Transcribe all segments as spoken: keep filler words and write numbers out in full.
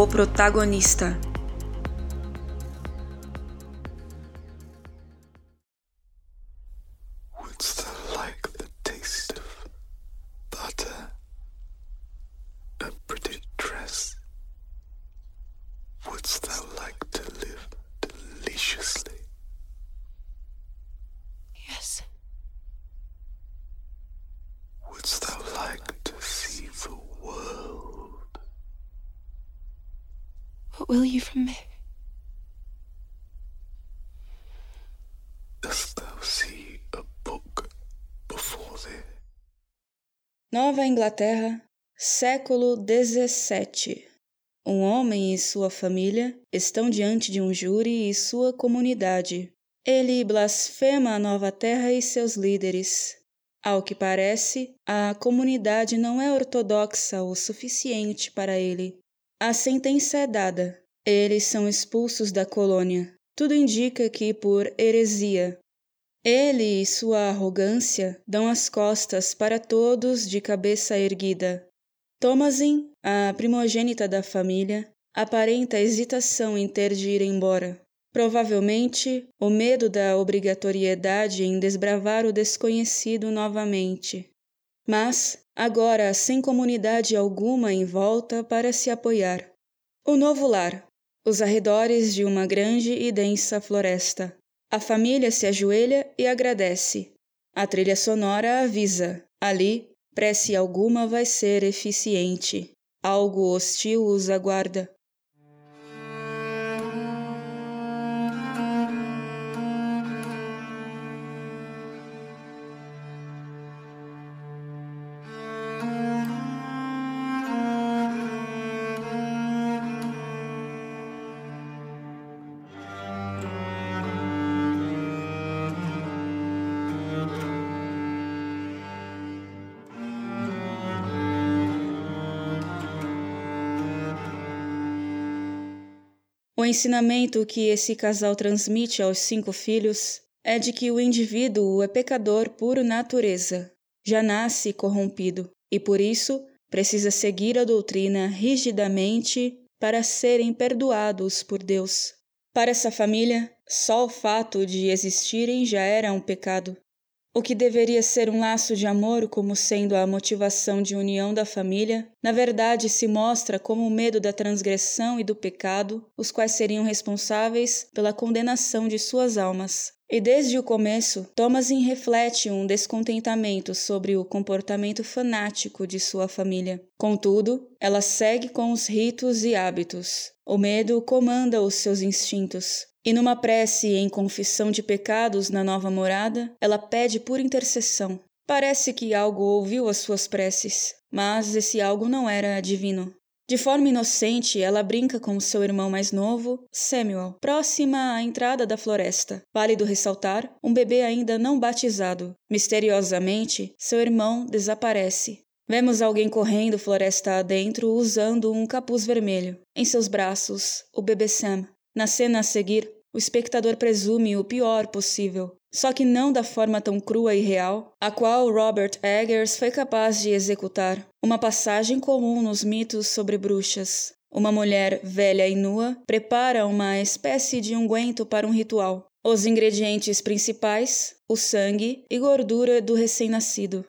O protagonista. Will you from me? Dost thou see a book before thee? Nova Inglaterra, século dezessete. Um homem e sua família estão diante de um júri e sua comunidade. Ele blasfema a Nova Terra e seus líderes. Ao que parece, a comunidade não é ortodoxa o suficiente para ele. A sentença é dada. Eles são expulsos da colônia. Tudo indica que por heresia. Ele e sua arrogância dão as costas para todos de cabeça erguida. Thomasin, a primogênita da família, aparenta hesitação em ter de ir embora. Provavelmente, o medo da obrigatoriedade em desbravar o desconhecido novamente. Mas, agora, sem comunidade alguma em volta para se apoiar. O novo lar. Os arredores de uma grande e densa floresta. A família se ajoelha e agradece. A trilha sonora avisa. Ali, prece alguma vai ser eficiente. Algo hostil os aguarda. O ensinamento que esse casal transmite aos cinco filhos é de que o indivíduo é pecador por natureza, já nasce corrompido, e por isso precisa seguir a doutrina rigidamente para serem perdoados por Deus. Para essa família, só o fato de existirem já era um pecado. O que deveria ser um laço de amor como sendo a motivação de união da família, na verdade se mostra como o medo da transgressão e do pecado, os quais seriam responsáveis pela condenação de suas almas. E desde o começo, Thomasin reflete um descontentamento sobre o comportamento fanático de sua família. Contudo, ela segue com os ritos e hábitos. O medo comanda os seus instintos. E numa prece em confissão de pecados na nova morada, ela pede por intercessão. Parece que algo ouviu as suas preces, mas esse algo não era divino. De forma inocente, ela brinca com seu irmão mais novo, Samuel, próxima à entrada da floresta. Válido ressaltar, um bebê ainda não batizado. Misteriosamente, seu irmão desaparece. Vemos alguém correndo floresta adentro usando um capuz vermelho. Em seus braços, o bebê Sam. Na cena a seguir, o espectador presume o pior possível, só que não da forma tão crua e real, a qual Robert Eggers foi capaz de executar. Uma passagem comum nos mitos sobre bruxas. Uma mulher velha e nua prepara uma espécie de unguento para um ritual. Os ingredientes principais, o sangue e gordura do recém-nascido.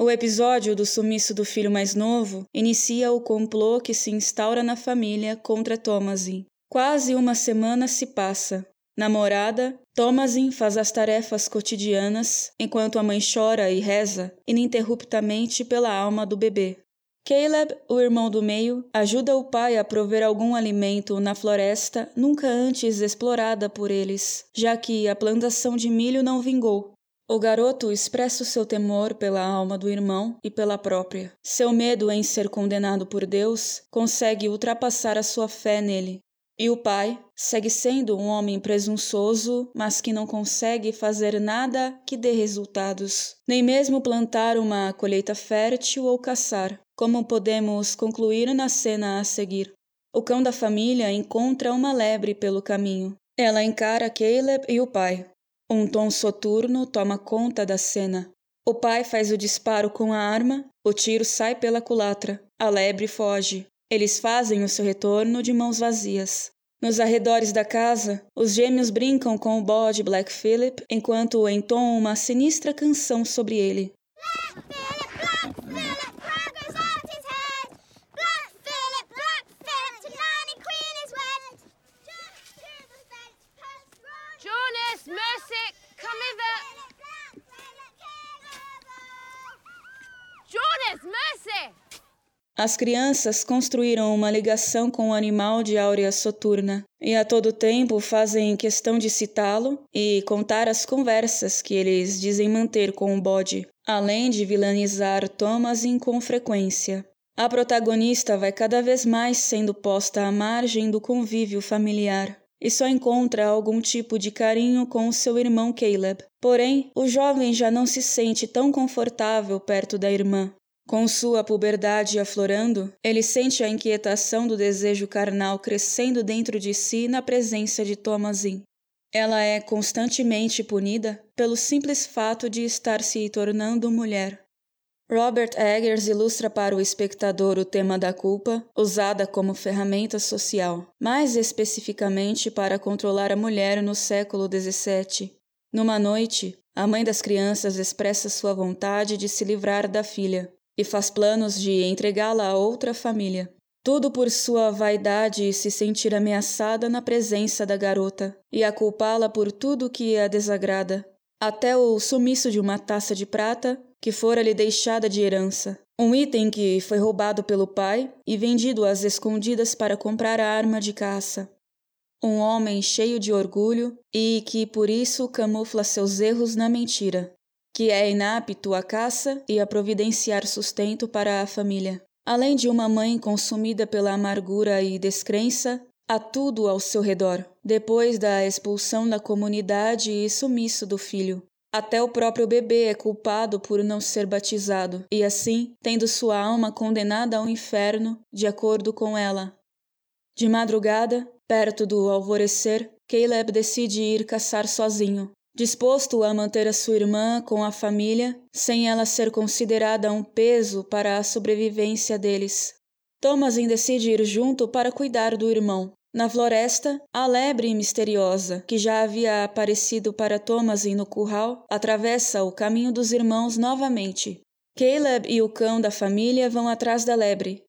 O episódio do sumiço do filho mais novo inicia o complô que se instaura na família contra Thomasin. Quase uma semana se passa. Na morada, Thomasin faz as tarefas cotidianas, enquanto a mãe chora e reza ininterruptamente pela alma do bebê. Caleb, o irmão do meio, ajuda o pai a prover algum alimento na floresta nunca antes explorada por eles, já que a plantação de milho não vingou. O garoto expressa o seu temor pela alma do irmão e pela própria. Seu medo em ser condenado por Deus consegue ultrapassar a sua fé nele. E o pai segue sendo um homem presunçoso, mas que não consegue fazer nada que dê resultados, nem mesmo plantar uma colheita fértil ou caçar, como podemos concluir na cena a seguir. O cão da família encontra uma lebre pelo caminho. Ela encara Caleb e o pai. Um tom soturno toma conta da cena. O pai faz o disparo com a arma, o tiro sai pela culatra, a lebre foge. Eles fazem o seu retorno de mãos vazias. Nos arredores da casa, os gêmeos brincam com o bode Black Philip enquanto entoam uma sinistra canção sobre ele. Black Philip, Black Philip, hog is out his head. Black Philip, Black Philip, tonight the queen is wed. Jonas, hear the bench, post run. Jonas, Mercy, come hither. Jonas, Mercy! As crianças construíram uma ligação com o animal de áurea soturna e a todo tempo fazem questão de citá-lo e contar as conversas que eles dizem manter com o bode, além de vilanizar Thomasin com frequência. A protagonista vai cada vez mais sendo posta à margem do convívio familiar e só encontra algum tipo de carinho com seu irmão Caleb. Porém, o jovem já não se sente tão confortável perto da irmã. Com sua puberdade aflorando, ele sente a inquietação do desejo carnal crescendo dentro de si na presença de Thomasin. Ela é constantemente punida pelo simples fato de estar se tornando mulher. Robert Eggers ilustra para o espectador o tema da culpa, usada como ferramenta social, mais especificamente para controlar a mulher no século dezessete. Numa noite, a mãe das crianças expressa sua vontade de se livrar da filha e faz planos de entregá-la a outra família. Tudo por sua vaidade se sentir ameaçada na presença da garota e a culpá-la por tudo que a desagrada, até o sumiço de uma taça de prata que fora lhe deixada de herança, um item que foi roubado pelo pai e vendido às escondidas para comprar a arma de caça. Um homem cheio de orgulho e que por isso camufla seus erros na mentira, que é inapto à caça e a providenciar sustento para a família. Além de uma mãe consumida pela amargura e descrença, há tudo ao seu redor, depois da expulsão da comunidade e sumiço do filho. Até o próprio bebê é culpado por não ser batizado, e assim, tendo sua alma condenada ao inferno, de acordo com ela. De madrugada, perto do alvorecer, Caleb decide ir caçar sozinho, disposto a manter a sua irmã com a família, sem ela ser considerada um peso para a sobrevivência deles. Thomasin decide ir junto para cuidar do irmão. Na floresta, a lebre misteriosa, que já havia aparecido para Thomasin no curral, atravessa o caminho dos irmãos novamente. Caleb e o cão da família vão atrás da lebre.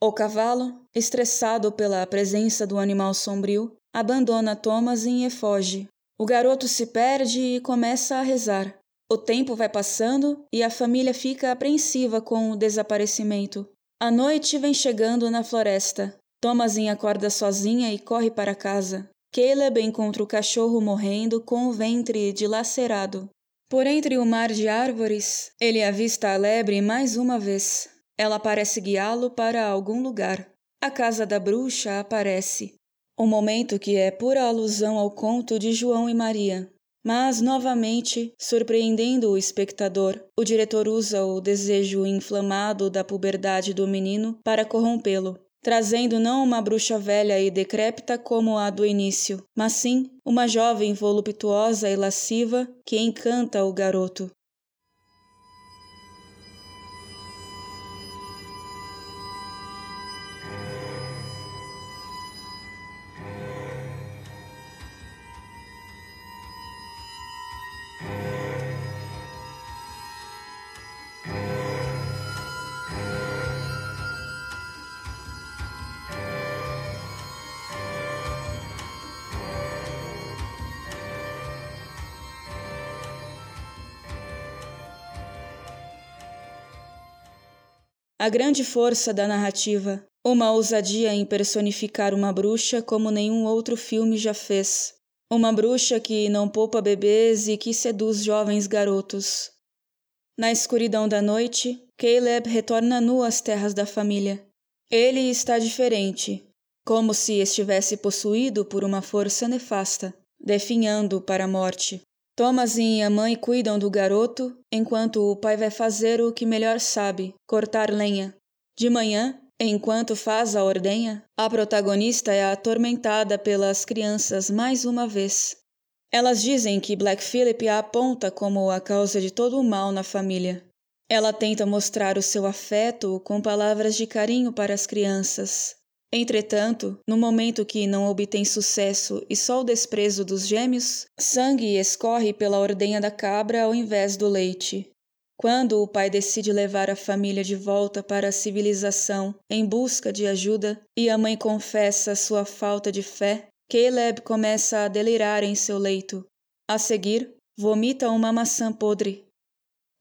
O cavalo, estressado pela presença do animal sombrio, abandona Thomasin e foge. O garoto se perde e começa a rezar. O tempo vai passando e a família fica apreensiva com o desaparecimento. A noite vem chegando na floresta. Thomasin acorda sozinha e corre para casa. Caleb encontra o cachorro morrendo com o ventre dilacerado. Por entre o mar de árvores, ele avista a lebre mais uma vez. Ela parece guiá-lo para algum lugar. A casa da bruxa aparece. Um momento que é pura alusão ao conto de João e Maria. Mas, novamente, surpreendendo o espectador, o diretor usa o desejo inflamado da puberdade do menino para corrompê-lo, trazendo não uma bruxa velha e decrépita como a do início, mas sim uma jovem voluptuosa e lasciva que encanta o garoto. A grande força da narrativa, uma ousadia em personificar uma bruxa como nenhum outro filme já fez. Uma bruxa que não poupa bebês e que seduz jovens garotos. Na escuridão da noite, Caleb retorna nu às terras da família. Ele está diferente. como se estivesse possuído por uma força nefasta, definhando para a morte. Thomasin e a mãe cuidam do garoto, enquanto o pai vai fazer o que melhor sabe, cortar lenha. De manhã, enquanto faz a ordenha, a protagonista é atormentada pelas crianças mais uma vez. Elas dizem que Black Philip a aponta como a causa de todo o mal na família. Ela tenta mostrar o seu afeto com palavras de carinho para as crianças. Entretanto, no momento que não obtém sucesso e só o desprezo dos gêmeos, sangue escorre pela ordenha da cabra ao invés do leite. Quando o pai decide levar a família de volta para a civilização em busca de ajuda e a mãe confessa sua falta de fé, Caleb começa a delirar em seu leito. A seguir, vomita uma maçã podre.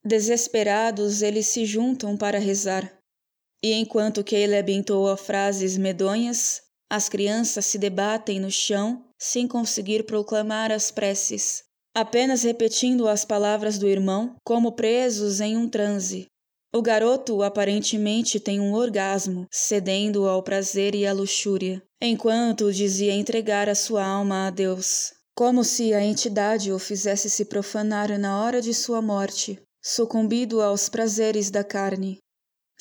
Desesperados, eles se juntam para rezar. E enquanto Caleb entoa frases medonhas, as crianças se debatem no chão sem conseguir proclamar as preces, apenas repetindo as palavras do irmão como presos em um transe. O garoto aparentemente tem um orgasmo, cedendo ao prazer e à luxúria, enquanto dizia entregar a sua alma a Deus, como se a entidade o fizesse se profanar na hora de sua morte, sucumbido aos prazeres da carne.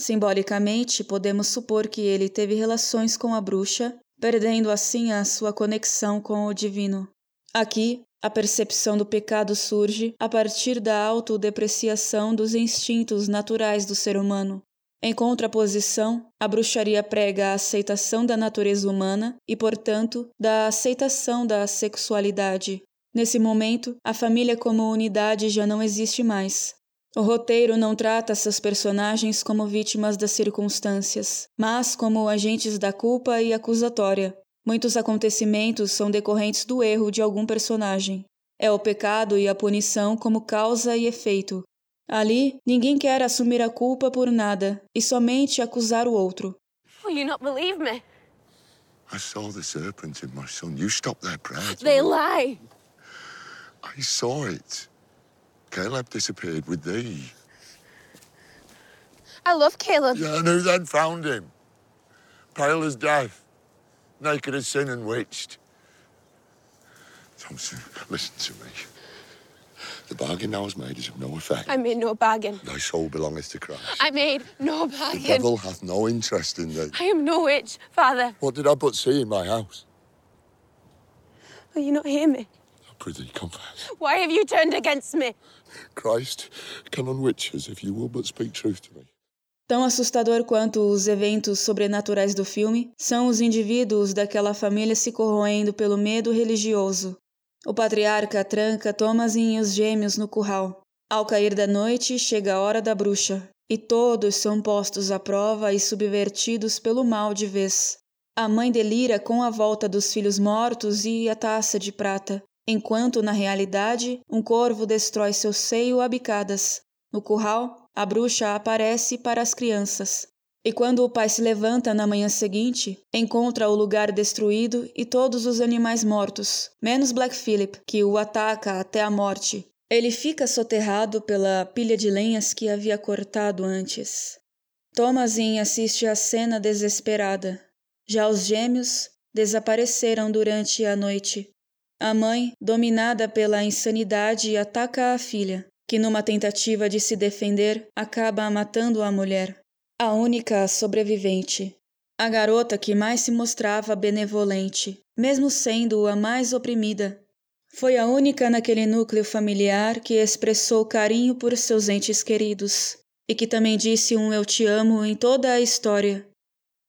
Simbolicamente, podemos supor que ele teve relações com a bruxa, perdendo assim a sua conexão com o divino. Aqui, a percepção do pecado surge a partir da autodepreciação dos instintos naturais do ser humano. Em contraposição, a bruxaria prega a aceitação da natureza humana e, portanto, da aceitação da sexualidade. Nesse momento, a família como unidade já não existe mais. O roteiro não trata seus personagens como vítimas das circunstâncias, mas como agentes da culpa e acusatória. Muitos acontecimentos são decorrentes do erro de algum personagem. É o pecado e a punição como causa e efeito. Ali, ninguém quer assumir a culpa por nada e somente acusar o outro. Oh, you not believe me? I saw the serpent in my son. You stop their pride. They lie. I saw it. Caleb disappeared with thee. I love Caleb. Yeah, and who then found him? Pale as death, naked as sin and witched. Thomasin, listen to me. The bargain thou hast made is of no effect. I made no bargain. Thy soul belongeth to Christ. I made no bargain. The devil hath no interest in thee. I am no witch, Father. What did I but see in my house? Will you not hear me? Prithee, confess. Why have you turned against me? Christ can unwitch us if you will but speak truth to me. Tão assustador quanto os eventos sobrenaturais do filme, são os indivíduos daquela família se corroendo pelo medo religioso. O patriarca tranca Thomasin e os gêmeos no curral. Ao cair da noite, chega a hora da bruxa, e todos são postos à prova e subvertidos pelo mal de vez. A mãe delira com a volta dos filhos mortos e a taça de prata, enquanto, na realidade, um corvo destrói seu seio a bicadas. No curral, a bruxa aparece para as crianças. E quando o pai se levanta na manhã seguinte, encontra o lugar destruído e todos os animais mortos, menos Black Philip, que o ataca até a morte. Ele fica soterrado pela pilha de lenhas que havia cortado antes. Thomasin assiste à cena desesperada. Já os gêmeos desapareceram durante a noite. A mãe, dominada pela insanidade, ataca a filha, que numa tentativa de se defender, acaba matando a mulher, a única sobrevivente. A garota que mais se mostrava benevolente, mesmo sendo a mais oprimida. Foi a única naquele núcleo familiar que expressou carinho por seus entes queridos, e que também disse um eu te amo em toda a história.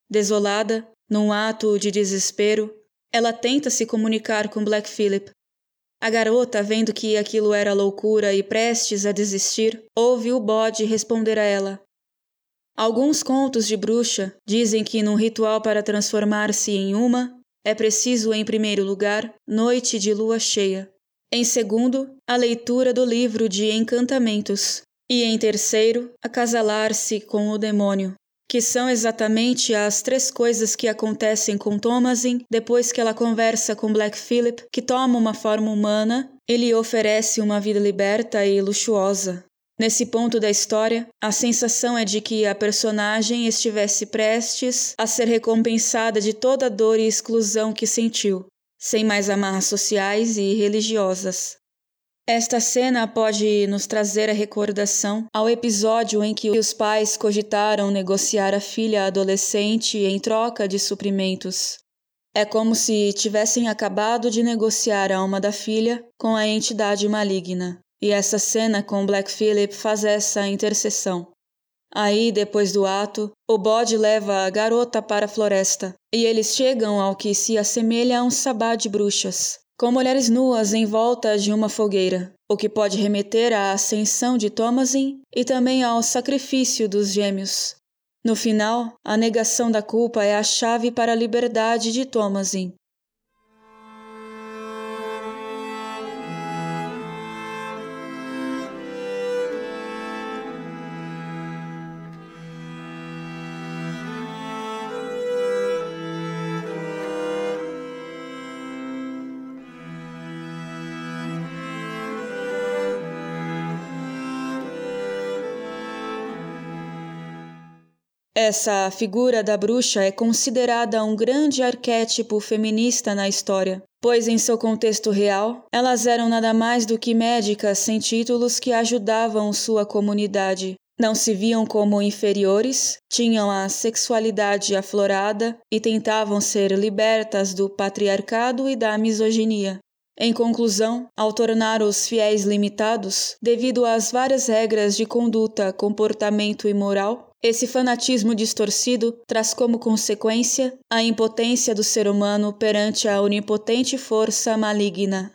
Desolada, num ato de desespero, ela tenta se comunicar com Black Philip. A garota, vendo que aquilo era loucura e prestes a desistir, ouve o bode responder a ela. Alguns contos de bruxa dizem que num ritual para transformar-se em uma, é preciso, em primeiro lugar, noite de lua cheia. Em segundo, a leitura do livro de encantamentos. E em terceiro, acasalar-se com o demônio, que são exatamente as três coisas que acontecem com Thomasin depois que ela conversa com Black Philip, que toma uma forma humana e lhe oferece uma vida liberta e luxuosa. Nesse ponto da história, a sensação é de que a personagem estivesse prestes a ser recompensada de toda a dor e exclusão que sentiu, sem mais amarras sociais e religiosas. Esta cena pode nos trazer a recordação ao episódio em que os pais cogitaram negociar a filha adolescente em troca de suprimentos. É como se tivessem acabado de negociar a alma da filha com a entidade maligna. E essa cena com Black Philip faz essa interseção. Aí, depois do ato, o bode leva a garota para a floresta, e eles chegam ao que se assemelha a um sabá de bruxas, com mulheres nuas em volta de uma fogueira, o que pode remeter à ascensão de Thomasin e também ao sacrifício dos gêmeos. No final, a negação da culpa é a chave para a liberdade de Thomasin. Essa figura da bruxa é considerada um grande arquétipo feminista na história, pois em seu contexto real, elas eram nada mais do que médicas sem títulos que ajudavam sua comunidade. Não se viam como inferiores, tinham a sexualidade aflorada e tentavam ser libertas do patriarcado e da misoginia. Em conclusão, ao tornar os fiéis limitados, devido às várias regras de conduta, comportamento e moral, esse fanatismo distorcido traz como consequência a impotência do ser humano perante a onipotente força maligna.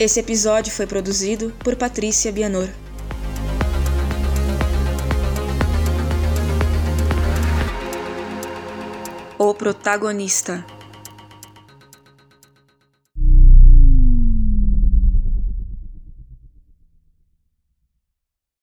Esse episódio foi produzido por Patrícia Bianor. O protagonista.